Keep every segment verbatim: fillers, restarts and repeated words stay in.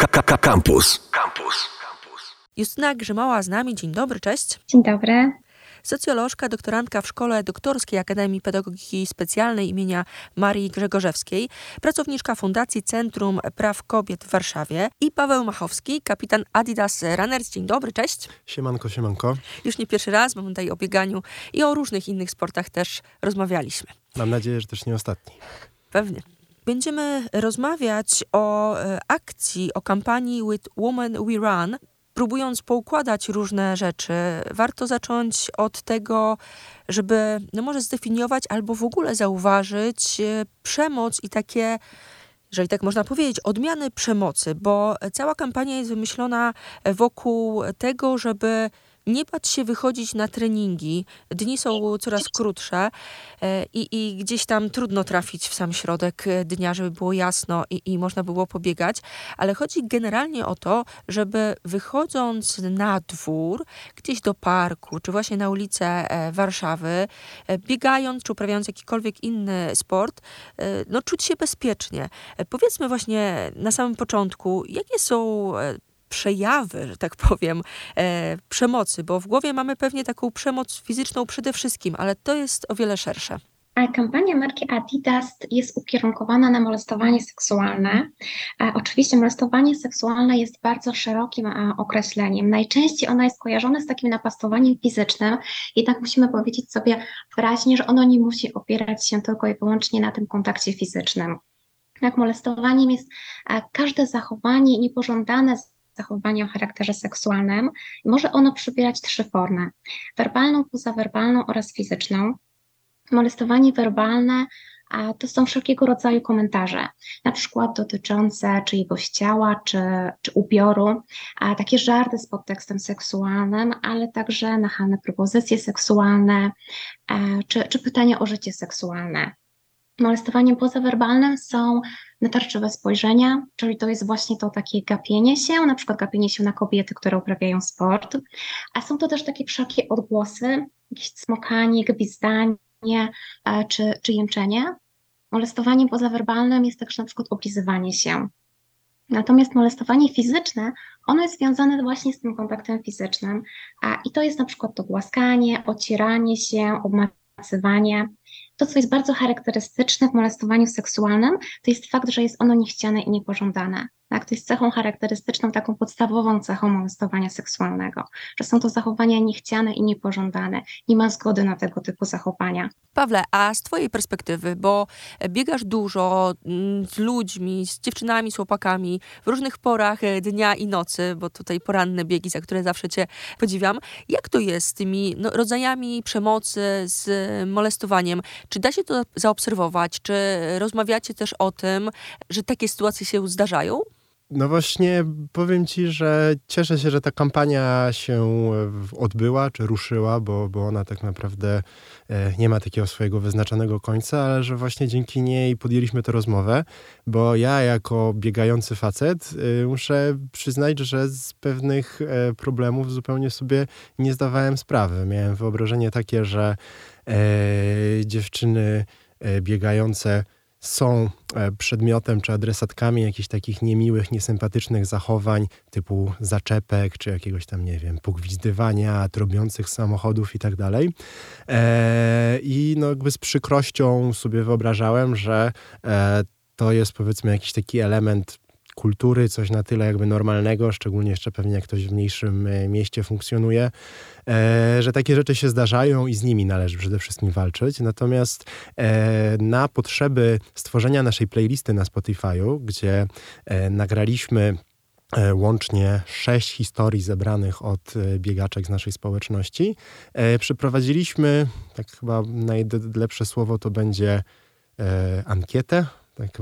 K K K Campus. Campus. Campus. Justyna Grzymała z nami. Dzień dobry, cześć. Dzień dobry. Socjolożka, doktorantka w Szkole Doktorskiej Akademii Pedagogiki Specjalnej imienia Marii Grzegorzewskiej, pracowniczka Fundacji Centrum Praw Kobiet w Warszawie i Paweł Machowski, kapitan Adidas Runners. Dzień dobry, cześć. Siemanko, siemanko. Już nie pierwszy raz, bo tutaj o bieganiu i o różnych innych sportach też rozmawialiśmy. Mam nadzieję, że też nie ostatni. Pewnie. Będziemy rozmawiać o akcji, o kampanii With Women We Run. Próbując poukładać różne rzeczy, warto zacząć od tego, żeby no może zdefiniować albo w ogóle zauważyć przemoc i takie, jeżeli tak można powiedzieć, odmiany przemocy, bo cała kampania jest wymyślona wokół tego, żeby nie bać się wychodzić na treningi. Dni są coraz krótsze i, i gdzieś tam trudno trafić w sam środek dnia, żeby było jasno i, i można było pobiegać. Ale chodzi generalnie o to, żeby wychodząc na dwór, gdzieś do parku, czy właśnie na ulicę Warszawy, biegając czy uprawiając jakikolwiek inny sport, no czuć się bezpiecznie. Powiedzmy właśnie na samym początku, jakie są przejawy, że tak powiem, e, przemocy, bo w głowie mamy pewnie taką przemoc fizyczną przede wszystkim, ale to jest o wiele szersze. Kampania marki Adidas jest ukierunkowana na molestowanie seksualne. Oczywiście molestowanie seksualne jest bardzo szerokim określeniem. Najczęściej ono jest kojarzone z takim napastowaniem fizycznym, jednak musimy powiedzieć sobie wyraźnie, że ono nie musi opierać się tylko i wyłącznie na tym kontakcie fizycznym. Jak molestowaniem jest każde zachowanie niepożądane zachowanie o charakterze seksualnym, może ono przybierać trzy formy: werbalną, pozawerbalną oraz fizyczną. Molestowanie werbalne a to są wszelkiego rodzaju komentarze, na przykład dotyczące czyjegoś ciała czy, czy ubioru, a takie żarty z podtekstem seksualnym, ale także nachalne propozycje seksualne a, czy, czy pytania o życie seksualne. Molestowaniem pozawerbalnym są natarczywe spojrzenia, czyli to jest właśnie to takie gapienie się, na przykład gapienie się na kobiety, które uprawiają sport, a są to też takie wszelkie odgłosy, jakieś smokanie, gwizdanie czy, czy jęczenie. Molestowaniem pozawerbalnym jest także na przykład oblizywanie się. Natomiast molestowanie fizyczne, ono jest związane właśnie z tym kontaktem fizycznym a, i to jest na przykład to głaskanie, ocieranie się, obmacywanie. To, co jest bardzo charakterystyczne w molestowaniu seksualnym, to jest fakt, że jest ono niechciane i niepożądane. Tak? To jest cechą charakterystyczną, taką podstawową cechą molestowania seksualnego, że są to zachowania niechciane i niepożądane. Nie ma zgody na tego typu zachowania. Pawle, a z twojej perspektywy, bo biegasz dużo z ludźmi, z dziewczynami, z chłopakami w różnych porach dnia i nocy, bo tutaj poranne biegi, za które zawsze cię podziwiam. Jak to jest z tymi no, rodzajami przemocy, z molestowaniem? Czy da się to zaobserwować? Czy rozmawiacie też o tym, że takie sytuacje się zdarzają? No właśnie, powiem ci, że cieszę się, że ta kampania się odbyła, czy ruszyła, bo, bo ona tak naprawdę nie ma takiego swojego wyznaczonego końca, ale że właśnie dzięki niej podjęliśmy tę rozmowę, bo ja jako biegający facet muszę przyznać, że z pewnych problemów zupełnie sobie nie zdawałem sprawy. Miałem wyobrażenie takie, że e, dziewczyny biegające są przedmiotem czy adresatkami jakichś takich niemiłych, niesympatycznych zachowań typu zaczepek, czy jakiegoś tam, nie wiem, pogwizdywania, trąbiących samochodów i tak dalej. I no jakby z przykrością sobie wyobrażałem, że e, to jest powiedzmy jakiś taki element kultury, coś na tyle jakby normalnego, szczególnie jeszcze pewnie jak ktoś w mniejszym mieście funkcjonuje, że takie rzeczy się zdarzają i z nimi należy przede wszystkim walczyć. Natomiast na potrzeby stworzenia naszej playlisty na Spotify'u, gdzie nagraliśmy łącznie sześć historii zebranych od biegaczek z naszej społeczności, przeprowadziliśmy, tak chyba najlepsze słowo to będzie ankietę.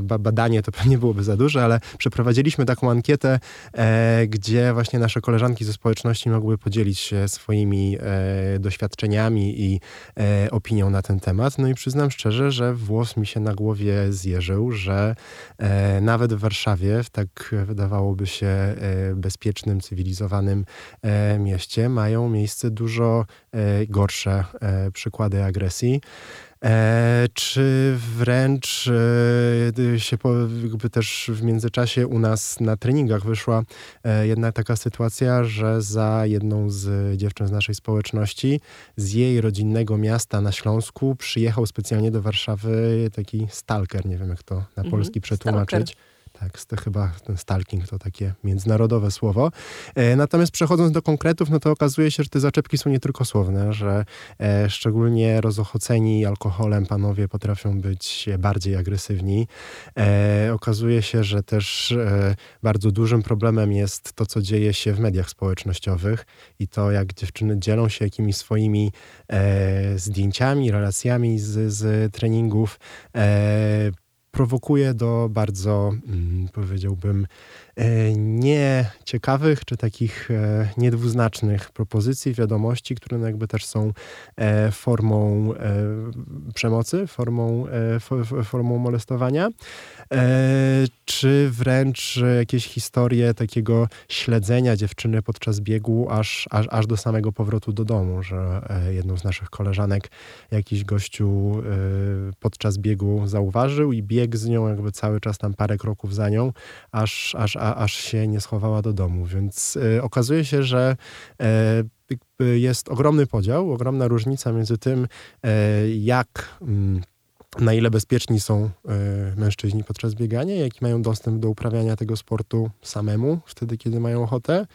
Badanie to pewnie byłoby za duże, ale przeprowadziliśmy taką ankietę, e, gdzie właśnie nasze koleżanki ze społeczności mogły podzielić się swoimi e, doświadczeniami i e, opinią na ten temat. No i przyznam szczerze, że włos mi się na głowie zjeżył, że e, nawet w Warszawie, w tak wydawałoby się e, bezpiecznym, cywilizowanym e, mieście, mają miejsce dużo e, gorsze e, przykłady agresji. E, czy wręcz e, się po, jakby też w międzyczasie u nas na treningach wyszła e, jedna taka sytuacja, że za jedną z dziewczyn z naszej społeczności, z jej rodzinnego miasta na Śląsku przyjechał specjalnie do Warszawy taki stalker, nie wiem jak to na polski mhm, przetłumaczyć. Stalker. Tak, to chyba ten stalking to takie międzynarodowe słowo. E, natomiast przechodząc do konkretów, no to okazuje się, że te zaczepki są nie tylko słowne, że e, szczególnie rozochoceni alkoholem panowie potrafią być bardziej agresywni. E, okazuje się, że też e, bardzo dużym problemem jest to, co dzieje się w mediach społecznościowych i to, jak dziewczyny dzielą się jakimiś swoimi e, zdjęciami, relacjami z, z treningów, e, prowokuje do bardzo, powiedziałbym, nieciekawych czy takich niedwuznacznych propozycji, wiadomości, które jakby też są formą przemocy, formą, formą molestowania, czy wręcz jakieś historie takiego śledzenia dziewczyny podczas biegu aż, aż, aż do samego powrotu do domu, że jedną z naszych koleżanek jakiś gościu podczas biegu zauważył i biegł z nią jakby cały czas tam parę kroków za nią, aż, aż, a, aż się nie schowała do domu. Więc y, okazuje się, że y, jest ogromny podział, ogromna różnica między tym, y, jak... Y, na ile bezpieczni są y, mężczyźni podczas biegania, jaki mają dostęp do uprawiania tego sportu samemu, wtedy kiedy mają ochotę,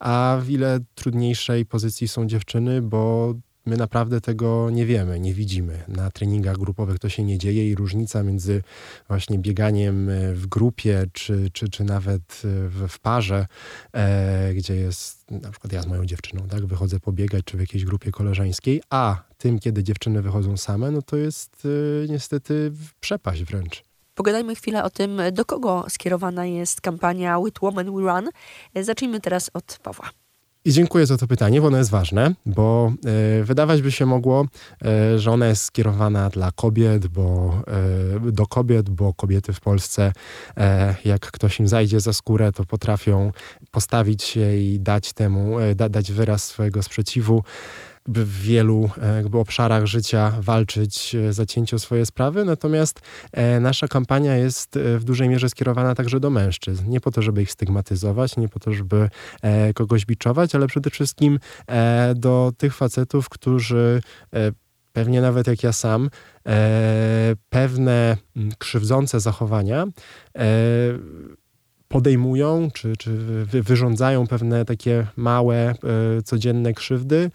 a w ile trudniejszej pozycji są dziewczyny, bo my naprawdę tego nie wiemy, nie widzimy. Na treningach grupowych to się nie dzieje i różnica między właśnie bieganiem w grupie, czy, czy, czy nawet w, w parze, e, gdzie jest na przykład ja z moją dziewczyną, tak, wychodzę pobiegać, czy w jakiejś grupie koleżeńskiej, a tym, kiedy dziewczyny wychodzą same, no to jest e, niestety przepaść wręcz. Pogadajmy chwilę o tym, do kogo skierowana jest kampania With Women We Run. Zacznijmy teraz od Pawła. I dziękuję za to pytanie, bo ono jest ważne, bo y, wydawać by się mogło, y, że ona jest skierowana dla kobiet, bo, y, do kobiet, bo kobiety w Polsce, y, jak ktoś im zajdzie za skórę, to potrafią postawić się i dać temu, y, da, dać wyraz swojego sprzeciwu. W wielu jakby obszarach życia walczyć zacięcie o swoje sprawy, natomiast e, nasza kampania jest w dużej mierze skierowana także do mężczyzn. Nie po to, żeby ich stygmatyzować, nie po to, żeby e, kogoś biczować, ale przede wszystkim e, do tych facetów, którzy e, pewnie nawet jak ja sam, e, pewne krzywdzące zachowania e, podejmują, czy, czy wyrządzają pewne takie małe, y, codzienne krzywdy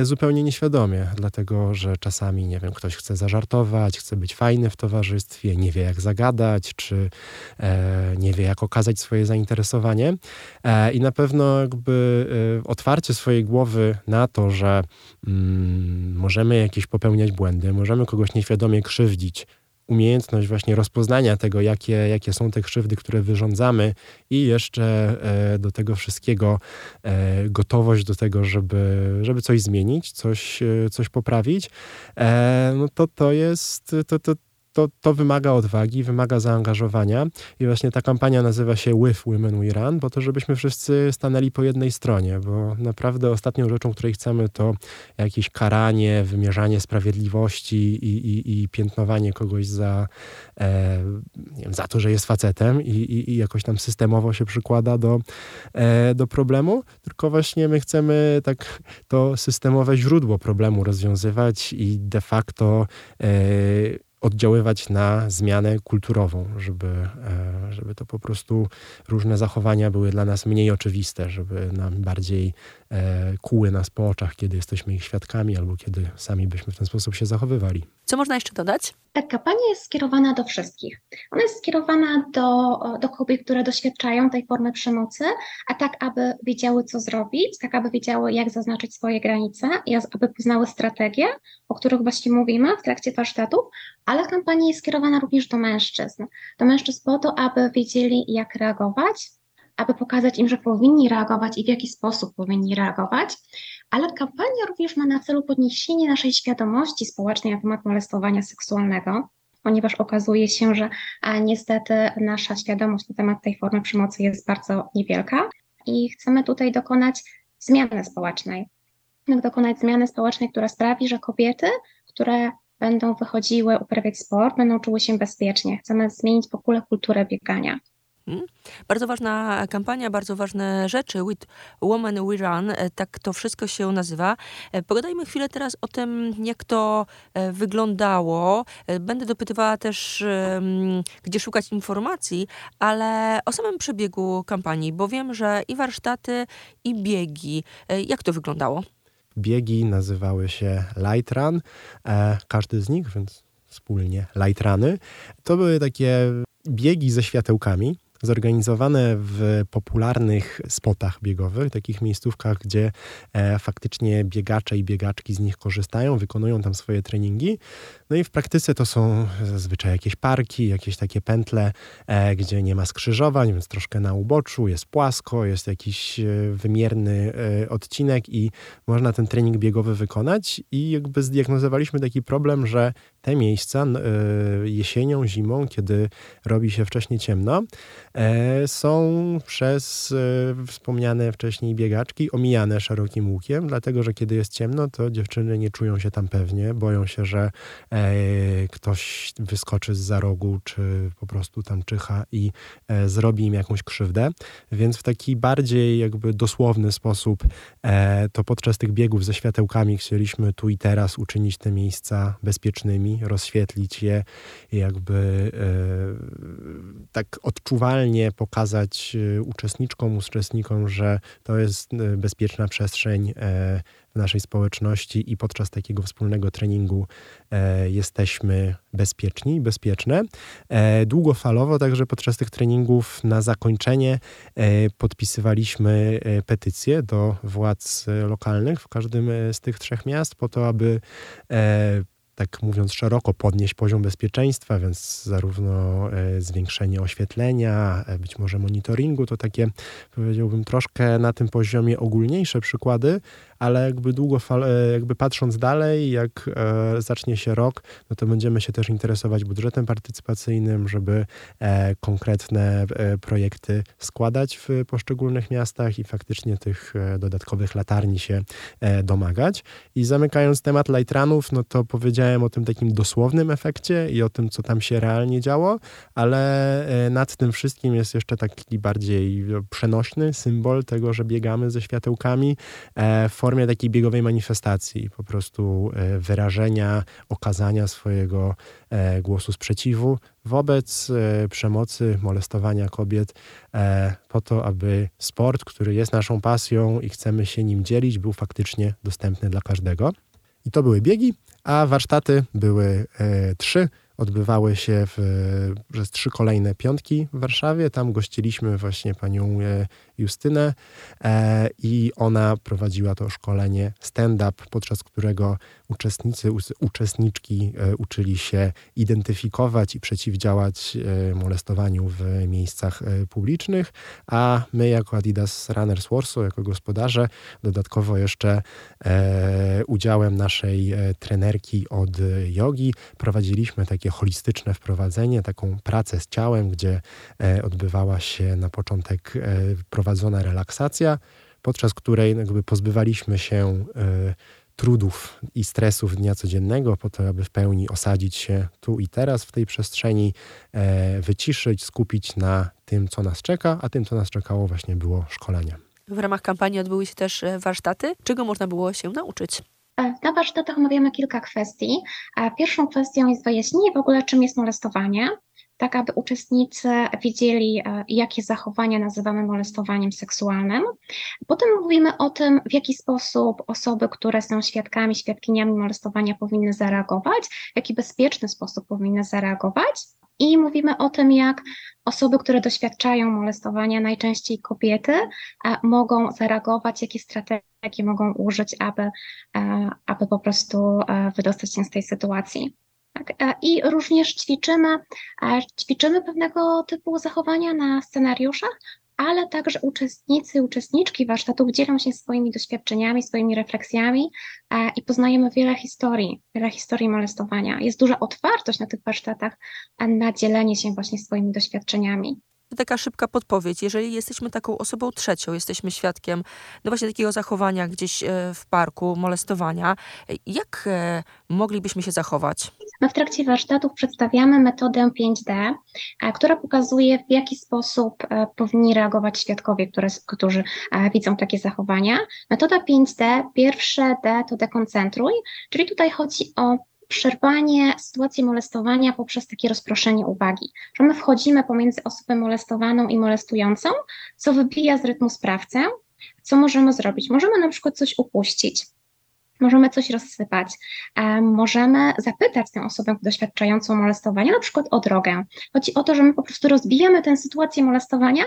y, zupełnie nieświadomie, dlatego, że czasami, nie wiem, ktoś chce zażartować, chce być fajny w towarzystwie, nie wie jak zagadać, czy y, nie wie jak okazać swoje zainteresowanie y, i na pewno jakby y, otwarcie swojej głowy na to, że y, możemy jakieś popełniać błędy, możemy kogoś nieświadomie krzywdzić, umiejętność właśnie rozpoznania tego, jakie, jakie są te krzywdy, które wyrządzamy i jeszcze e, do tego wszystkiego e, gotowość do tego, żeby, żeby coś zmienić, coś, coś poprawić, e, no to to jest... To, to, To, to wymaga odwagi, wymaga zaangażowania i właśnie ta kampania nazywa się With Women We Run, po to, żebyśmy wszyscy stanęli po jednej stronie, bo naprawdę ostatnią rzeczą, której chcemy, to jakieś karanie, wymierzanie sprawiedliwości i, i, i piętnowanie kogoś za, e, nie wiem, za to, że jest facetem i, i, i jakoś tam systemowo się przykłada do, e, do problemu, tylko właśnie my chcemy tak to systemowe źródło problemu rozwiązywać i de facto e, oddziaływać na zmianę kulturową, żeby, żeby to po prostu różne zachowania były dla nas mniej oczywiste, żeby nam bardziej kłuły nas po oczach, kiedy jesteśmy ich świadkami albo kiedy sami byśmy w ten sposób się zachowywali. Co można jeszcze dodać? Ta kampania jest skierowana do wszystkich. Ona jest skierowana do, do kobiet, które doświadczają tej formy przemocy, a tak, aby wiedziały, co zrobić, tak, aby wiedziały, jak zaznaczyć swoje granice, i aby poznały strategie, o których właśnie mówimy w trakcie warsztatów, ale kampania jest skierowana również do mężczyzn. Do mężczyzn po to, aby wiedzieli, jak reagować, aby pokazać im, że powinni reagować i w jaki sposób powinni reagować, ale kampania również ma na celu podniesienie naszej świadomości społecznej na temat molestowania seksualnego, ponieważ okazuje się, że niestety nasza świadomość na temat tej formy przemocy jest bardzo niewielka i chcemy tutaj dokonać zmiany społecznej. Chcemy dokonać zmiany społecznej, która sprawi, że kobiety, które będą wychodziły uprawiać sport, będą czuły się bezpiecznie. Chcemy zmienić w ogóle kulturę biegania. Hmm. Bardzo ważna kampania, bardzo ważne rzeczy. With Women We Run, tak to wszystko się nazywa. Pogadajmy chwilę teraz o tym, jak to wyglądało. Będę dopytywała też, gdzie szukać informacji, ale o samym przebiegu kampanii, bo wiem, że i warsztaty, i biegi. Jak to wyglądało? Biegi nazywały się Light Run. Każdy z nich, więc wspólnie Light Runy. To były takie biegi ze światełkami, zorganizowane w popularnych spotach biegowych, takich miejscówkach, gdzie e, faktycznie biegacze i biegaczki z nich korzystają, wykonują tam swoje treningi. No i w praktyce to są zazwyczaj jakieś parki, jakieś takie pętle, e, gdzie nie ma skrzyżowań, więc troszkę na uboczu, jest płasko, jest jakiś e, wymierny e, odcinek i można ten trening biegowy wykonać. I jakby zdiagnozowaliśmy taki problem, że te miejsca e, jesienią, zimą, kiedy robi się wcześniej ciemno, są przez wspomniane wcześniej biegaczki omijane szerokim łukiem, dlatego że kiedy jest ciemno, to dziewczyny nie czują się tam pewnie, boją się, że ktoś wyskoczy zza rogu, czy po prostu tam czyha i zrobi im jakąś krzywdę. Więc w taki bardziej jakby dosłowny sposób to podczas tych biegów ze światełkami chcieliśmy tu i teraz uczynić te miejsca bezpiecznymi, rozświetlić je jakby tak odczuwalnie, pokazać uczestniczkom, uczestnikom, że to jest bezpieczna przestrzeń w naszej społeczności i podczas takiego wspólnego treningu jesteśmy bezpieczni, bezpieczne. Długofalowo także podczas tych treningów na zakończenie podpisywaliśmy petycje do władz lokalnych w każdym z tych trzech miast po to, aby tak mówiąc szeroko, podnieść poziom bezpieczeństwa, więc zarówno zwiększenie oświetlenia, być może monitoringu, to takie, powiedziałbym, troszkę na tym poziomie ogólniejsze przykłady, ale jakby długofal, jakby patrząc dalej, jak zacznie się rok, no to będziemy się też interesować budżetem partycypacyjnym, żeby konkretne projekty składać w poszczególnych miastach i faktycznie tych dodatkowych latarni się domagać. I zamykając temat light runów, no to powiedziałem o tym takim dosłownym efekcie i o tym, co tam się realnie działo, ale nad tym wszystkim jest jeszcze taki bardziej przenośny symbol tego, że biegamy ze światełkami w formie takiej biegowej manifestacji, po prostu wyrażenia, okazania swojego głosu sprzeciwu wobec przemocy, molestowania kobiet, po to, aby sport, który jest naszą pasją i chcemy się nim dzielić, był faktycznie dostępny dla każdego. I to były biegi, a warsztaty były e, trzy. Odbywały się w, przez trzy kolejne piątki w Warszawie. Tam gościliśmy właśnie panią e, Justynę e, i ona prowadziła to szkolenie stand-up, podczas którego uczestnicy, us, uczestniczki e, uczyli się identyfikować i przeciwdziałać e, molestowaniu w miejscach e, publicznych, a my jako Adidas Runners Warsaw, jako gospodarze, dodatkowo jeszcze e, udziałem naszej e, trenerki od jogi prowadziliśmy takie holistyczne wprowadzenie, taką pracę z ciałem, gdzie e, odbywała się na początek e, prowadzona relaksacja, podczas której jakby pozbywaliśmy się e, trudów i stresów dnia codziennego po to, aby w pełni osadzić się tu i teraz w tej przestrzeni, e, wyciszyć, skupić na tym, co nas czeka, a tym, co nas czekało właśnie było szkolenie. W ramach kampanii odbyły się też warsztaty. Czego można było się nauczyć? Na warsztatach omawiamy kilka kwestii. Pierwszą kwestią jest wyjaśnienie w ogóle, czym jest molestowanie, tak aby uczestnicy wiedzieli, jakie zachowania nazywamy molestowaniem seksualnym. Potem mówimy o tym, w jaki sposób osoby, które są świadkami, świadkiniami molestowania powinny zareagować, w jaki bezpieczny sposób powinny zareagować. I mówimy o tym, jak osoby, które doświadczają molestowania, najczęściej kobiety, mogą zareagować, jakie strategie mogą użyć, aby, aby po prostu wydostać się z tej sytuacji. Tak. I również ćwiczymy, ćwiczymy pewnego typu zachowania na scenariuszach, ale także uczestnicy, uczestniczki warsztatów dzielą się swoimi doświadczeniami, swoimi refleksjami e, i poznajemy wiele historii, wiele historii molestowania. Jest duża otwartość na tych warsztatach na dzielenie się właśnie swoimi doświadczeniami. taka szybka podpowiedź. Jeżeli jesteśmy taką osobą trzecią, jesteśmy świadkiem no właśnie takiego zachowania gdzieś w parku, molestowania, jak moglibyśmy się zachować? My w trakcie warsztatów przedstawiamy metodę pięć D, która pokazuje, w jaki sposób powinni reagować świadkowie, które, którzy widzą takie zachowania. Metoda pięć D, pierwsze D to dekoncentruj, czyli tutaj chodzi o przerwanie sytuacji molestowania poprzez takie rozproszenie uwagi, że my wchodzimy pomiędzy osobę molestowaną i molestującą, co wybija z rytmu sprawcę. Co możemy zrobić? Możemy na przykład coś upuścić, możemy coś rozsypać, e, możemy zapytać tę osobę doświadczającą molestowania na przykład o drogę. Chodzi o to, że my po prostu rozbijamy tę sytuację molestowania,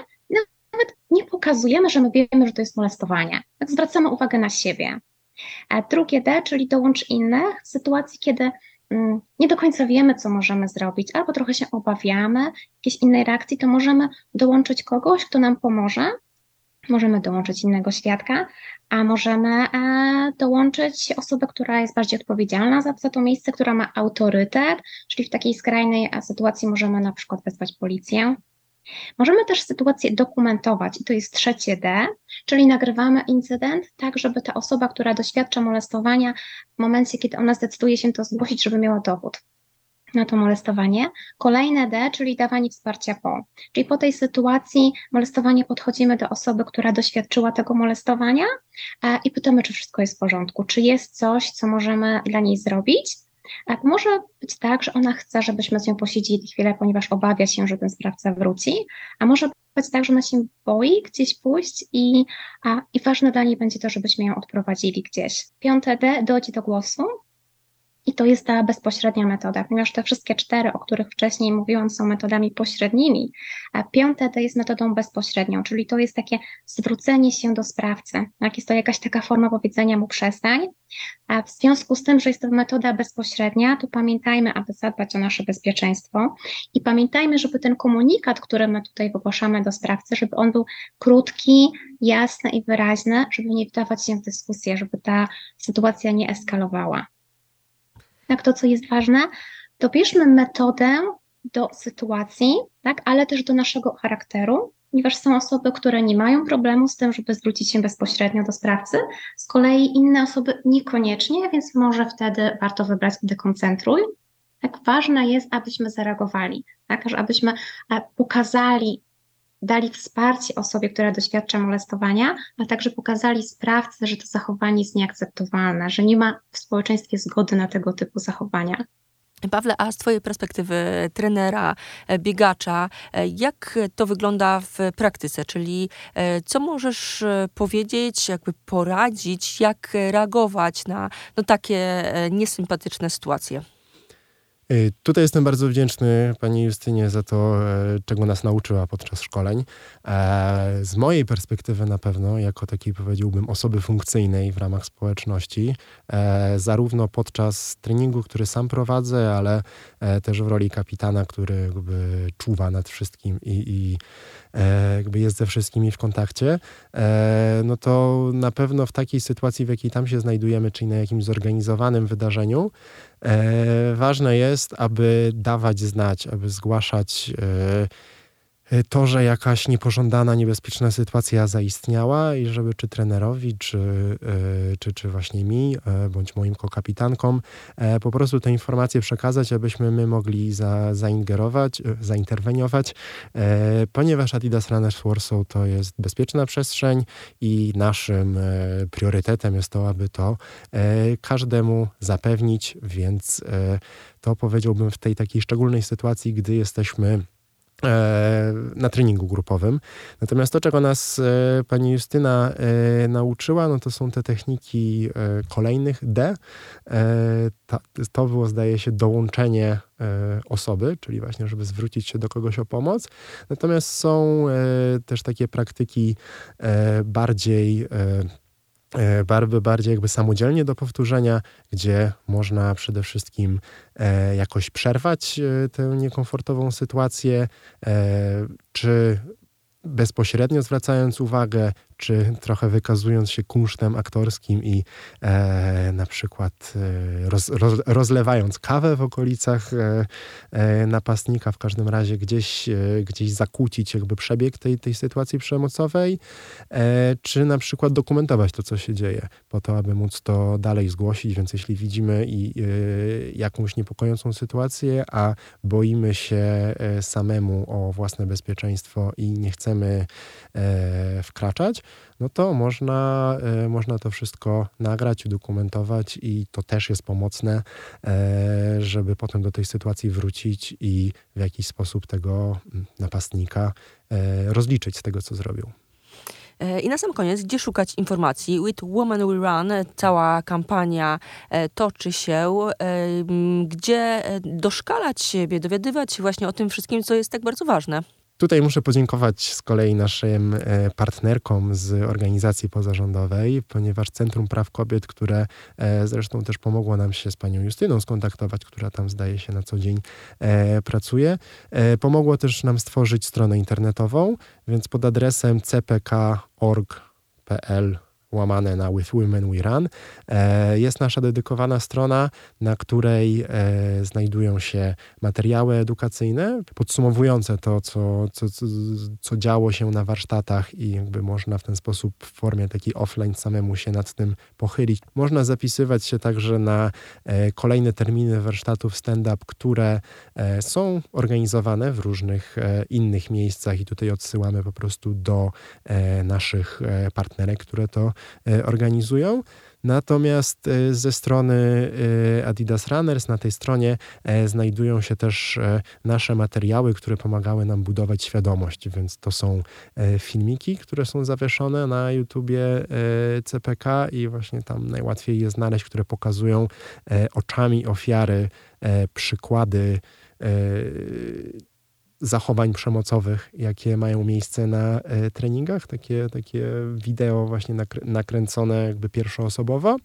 nawet nie pokazujemy, że my wiemy, że to jest molestowanie. Tak zwracamy uwagę na siebie. Drugie D, czyli dołącz innych, w sytuacji, kiedy mm, nie do końca wiemy, co możemy zrobić, albo trochę się obawiamy jakiejś innej reakcji, to możemy dołączyć kogoś, kto nam pomoże, możemy dołączyć innego świadka, a możemy e, dołączyć osobę, która jest bardziej odpowiedzialna za, za to miejsce, która ma autorytet, czyli w takiej skrajnej sytuacji możemy na przykład wezwać policję. Możemy też sytuację dokumentować i to jest trzecie D, czyli nagrywamy incydent tak, żeby ta osoba, która doświadcza molestowania w momencie, kiedy ona zdecyduje się to zgłosić, żeby miała dowód na to molestowanie. Kolejne D, czyli dawanie wsparcia po. Czyli po tej sytuacji molestowania podchodzimy do osoby, która doświadczyła tego molestowania e, i pytamy, czy wszystko jest w porządku, czy jest coś, co możemy dla niej zrobić. Tak, może być tak, że ona chce, żebyśmy z nią posiedzieli chwilę, ponieważ obawia się, że ten sprawca wróci, a może być tak, że ona się boi gdzieś pójść i, a, i ważne dla niej będzie to, żebyśmy ją odprowadzili gdzieś. Piąte D, dojdzie do głosu i to jest ta bezpośrednia metoda, ponieważ te wszystkie cztery, o których wcześniej mówiłam, są metodami pośrednimi, a piąte D jest metodą bezpośrednią, czyli to jest takie zwrócenie się do sprawcy, tak? Jest to jakaś taka forma powiedzenia mu przestań. A w związku z tym, że jest to metoda bezpośrednia, to pamiętajmy, aby zadbać o nasze bezpieczeństwo i pamiętajmy, żeby ten komunikat, który my tutaj wygłaszamy do sprawcy, żeby on był krótki, jasny i wyraźny, żeby nie wdawać się w dyskusję, żeby ta sytuacja nie eskalowała. Tak, to, co jest ważne, dobierzmy metodę do sytuacji, tak, ale też do naszego charakteru, ponieważ są osoby, które nie mają problemu z tym, żeby zwrócić się bezpośrednio do sprawcy, z kolei inne osoby niekoniecznie, więc może wtedy warto wybrać dekoncentruj. Tak, ważne jest, abyśmy zareagowali, tak, abyśmy pokazali, dali wsparcie osobie, która doświadcza molestowania, a także pokazali sprawcy, że to zachowanie jest nieakceptowalne, że nie ma w społeczeństwie zgody na tego typu zachowania. Pawle, a z twojej perspektywy trenera, biegacza, jak to wygląda w praktyce? Czyli co możesz powiedzieć, jakby poradzić, jak reagować na no, takie niesympatyczne sytuacje? Tutaj jestem bardzo wdzięczny pani Justynie za to, czego nas nauczyła podczas szkoleń. Z mojej perspektywy na pewno, jako takiej powiedziałbym osoby funkcyjnej w ramach społeczności, zarówno podczas treningu, który sam prowadzę, ale też w roli kapitana, który jakby czuwa nad wszystkim i, i jakby jest ze wszystkimi w kontakcie, no to na pewno w takiej sytuacji, w jakiej tam się znajdujemy, czyli na jakimś zorganizowanym wydarzeniu, ważne jest, aby dawać znać, aby zgłaszać to, że jakaś niepożądana, niebezpieczna sytuacja zaistniała i żeby czy trenerowi, czy, czy, czy właśnie mi, bądź moim kokapitankom, po prostu te informacje przekazać, abyśmy my mogli za, zaingerować, zainterweniować, ponieważ Adidas Runners Warsaw to jest bezpieczna przestrzeń i naszym priorytetem jest to, aby to każdemu zapewnić, więc to powiedziałbym w tej takiej szczególnej sytuacji, gdy jesteśmy na treningu grupowym. Natomiast to, czego nas pani Justyna nauczyła, no to są te techniki kolejnych D. To było, zdaje się, dołączenie osoby, czyli właśnie, żeby zwrócić się do kogoś o pomoc. Natomiast są też takie praktyki bardziej barwy bardziej jakby samodzielnie do powtórzenia, gdzie można przede wszystkim jakoś przerwać tę niekomfortową sytuację, czy bezpośrednio zwracając uwagę, czy trochę wykazując się kunsztem aktorskim i e, na przykład roz, roz, rozlewając kawę w okolicach e, e, napastnika, w każdym razie gdzieś, e, gdzieś zakłócić jakby przebieg tej, tej sytuacji przemocowej, e, czy na przykład dokumentować to, co się dzieje, po to, aby móc to dalej zgłosić. Więc jeśli widzimy i, y, jakąś niepokojącą sytuację, a boimy się y, samemu o własne bezpieczeństwo i nie chcemy y, wkraczać, no to można, y, można to wszystko nagrać, udokumentować i to też jest pomocne, y, żeby potem do tej sytuacji wrócić i w jakiś sposób tego napastnika y, rozliczyć z tego, co zrobił. I na sam koniec, gdzie szukać informacji? With Women We Run, cała kampania toczy się. Gdzie doszkalać siebie, dowiadywać się właśnie o tym wszystkim, co jest tak bardzo ważne? Tutaj muszę podziękować z kolei naszym partnerkom z organizacji pozarządowej, ponieważ Centrum Praw Kobiet, które zresztą też pomogło nam się z panią Justyną skontaktować, która tam zdaje się na co dzień pracuje, pomogło też nam stworzyć stronę internetową, więc pod adresem c p k kropka org kropka p l łamane na With Women We Run jest nasza dedykowana strona, na której znajdują się materiały edukacyjne podsumowujące to, co, co, co działo się na warsztatach i jakby można w ten sposób w formie takiej offline samemu się nad tym pochylić. Można zapisywać się także na kolejne terminy warsztatów stand-up, które są organizowane w różnych innych miejscach i tutaj odsyłamy po prostu do naszych partnerek, które to organizują. Natomiast ze strony Adidas Runners, na tej stronie znajdują się też nasze materiały, które pomagały nam budować świadomość, więc to są filmiki, które są zawieszone na YouTubie C P K i właśnie tam najłatwiej je znaleźć, które pokazują oczami ofiary przykłady zachowań przemocowych, jakie mają miejsce na e, treningach. Takie, takie wideo właśnie nakr- nakręcone jakby pierwszoosobowo.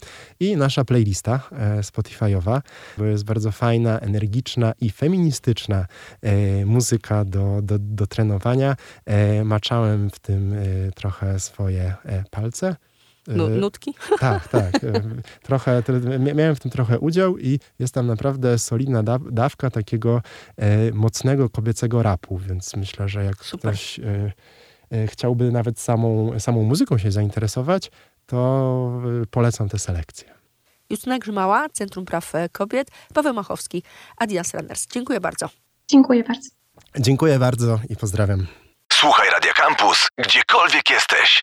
I nasza playlista e, Spotify'owa. To jest bardzo fajna, energiczna i feministyczna e, muzyka do, do, do trenowania. E, maczałem w tym e, trochę swoje e, palce. Nutki? Tak, tak. Trochę, miałem w tym trochę udział i jest tam naprawdę solidna dawka takiego mocnego kobiecego rapu, więc myślę, że jak Super. ktoś chciałby nawet samą, samą muzyką się zainteresować, to polecam tę selekcję. Justyna Grzymała, Centrum Praw Kobiet, Paweł Machowski, Adidas Runners. Dziękuję bardzo. Dziękuję bardzo. Dziękuję bardzo i pozdrawiam. Słuchaj Radio Campus, gdziekolwiek jesteś.